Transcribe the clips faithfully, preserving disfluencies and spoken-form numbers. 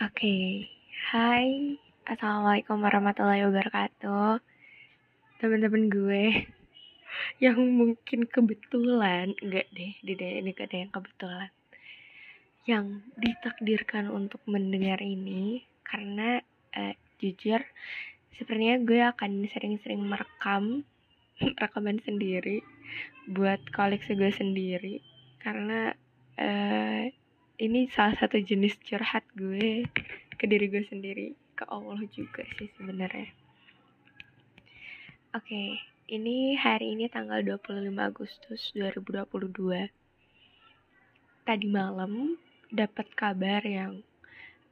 Oke, okay. Hai, assalamualaikum warahmatullahi wabarakatuh. Teman-teman gue yang mungkin kebetulan, enggak deh, ini gak ada yang kebetulan, yang ditakdirkan untuk mendengar ini. Karena eh, jujur, sepertinya gue akan sering-sering merekam rekaman sendiri buat koleksi gue sendiri. Karena eh, ini salah satu jenis curhat gue ke diri gue sendiri, ke Allah juga sih sebenarnya. Oke, okay, ini hari ini tanggal dua puluh lima Agustus dua ribu dua puluh dua. Tadi malam dapat kabar yang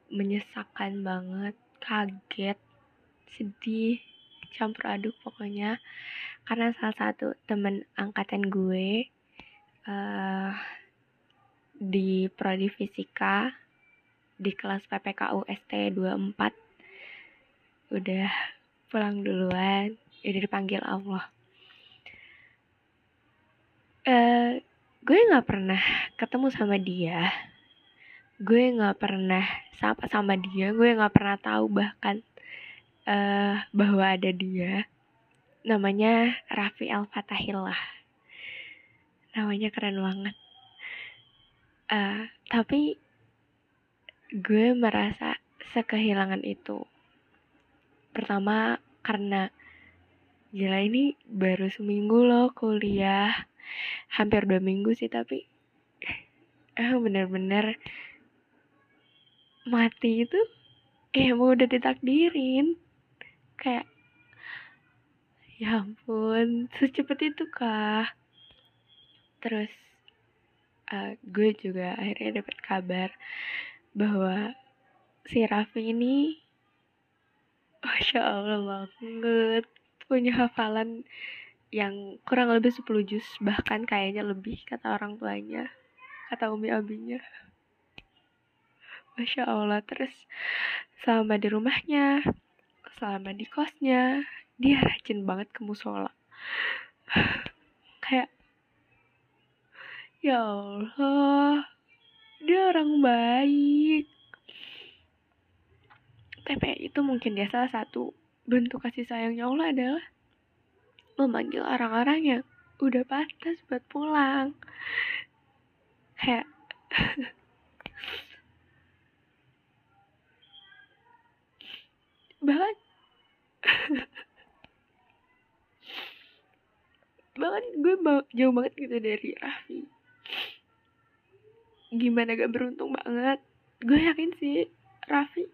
menyesakkan banget, kaget, sedih, campur aduk pokoknya. Karena salah satu teman angkatan gue uh, di prodi fisika di kelas P P K U S T dua puluh empat udah pulang duluan, udah dipanggil Allah. Uh, gue nggak pernah ketemu sama dia, gue nggak pernah sapa sama dia, gue nggak pernah tahu bahkan uh, bahwa ada dia. Namanya Rafi Al-Fatahillah, namanya keren banget. Uh, tapi gue merasa sekehilangan itu. Pertama karena gila, ini baru seminggu loh kuliah, hampir dua minggu sih, tapi eh, bener-bener mati itu eh mau udah ditakdirin. Kayak ya ampun, secepat itu kah? Terus Uh, gue juga akhirnya dapat kabar bahwa si Raffi ini, masya Allah banget, punya hafalan yang kurang lebih sepuluh juz, bahkan kayaknya lebih, kata orang tuanya, kata umi abinya. Masya Allah. Terus selama di rumahnya, selama di kosnya, dia rajin banget ke musola. Kayak ya Allah, dia orang baik. T P I itu mungkin dia salah satu bentuk kasih sayangnya Allah adalah memanggil orang-orang yang udah pantas buat pulang. Kayak bahkan bahkan gue jauh banget gitu dari Raffi. Gimana gak beruntung banget. Gue yakin sih Raffi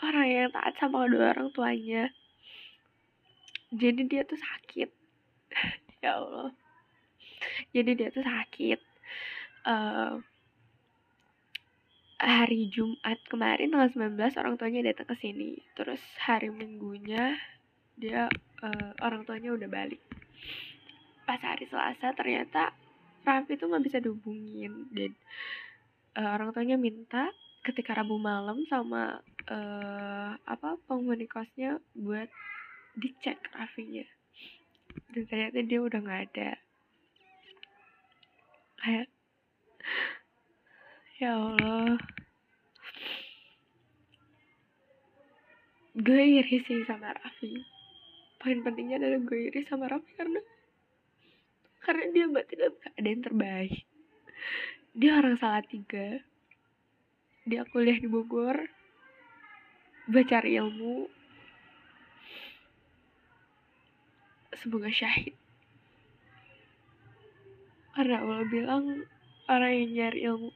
orang yang taat sama kedua orang tuanya. Jadi dia tuh sakit. Ya Allah, jadi dia tuh sakit. uh, Hari Jumat kemarin tanggal sembilan belas orang tuanya datang ke sini. Terus hari Minggunya dia uh, orang tuanya udah balik. Pas hari Selasa ternyata Raffi tuh gak bisa dihubungin. Dan uh, orang tuanya minta ketika Rabu malam sama uh, apa penghuni kosnya buat dicek Raffinya. Dan ternyata dia udah gak ada. Kayak ya Allah, gue iri sih sama Raffi. Poin pentingnya adalah gue iri sama Raffi karena karena dia berarti dalam keadaan terbaik. Dia orang Salatiga, dia kuliah di Bogor, baca ilmu, semoga syahid. Karena Allah bilang orang yang nyari ilmu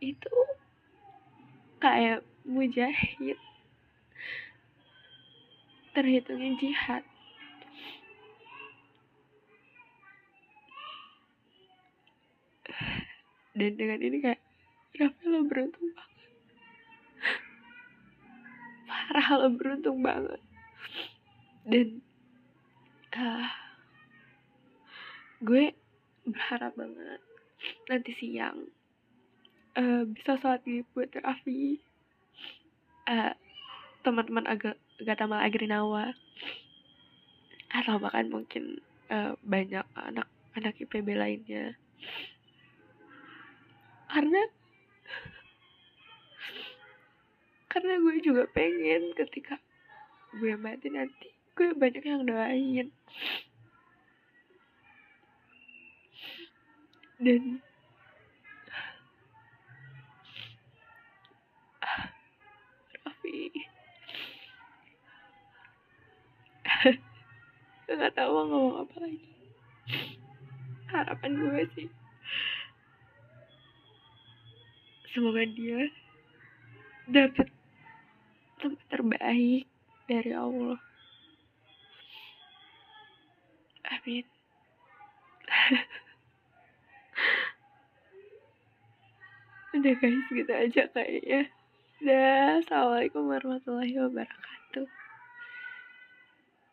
itu kayak mujahid, terhitungnya jihad. Dan dengan ini kayak Raffi lo beruntung banget, parah lo beruntung banget. Dan uh, gue berharap banget nanti siang uh, bisa sholat di buat Raffi, uh, teman-teman agak Gamal Agrinawa, atau bahkan mungkin uh, banyak anak-anak I P B lainnya. Karena Karena gue juga pengen ketika gue mati nanti gue banyak yang doain. Dan Rafi, gue gak tau mau ngomong apa lagi. Harapan gue sih semoga dia dapat tempat terbaik dari Allah. Amin. Udah guys, gitu aja kayaknya. Dah, assalamualaikum warahmatullahi wabarakatuh.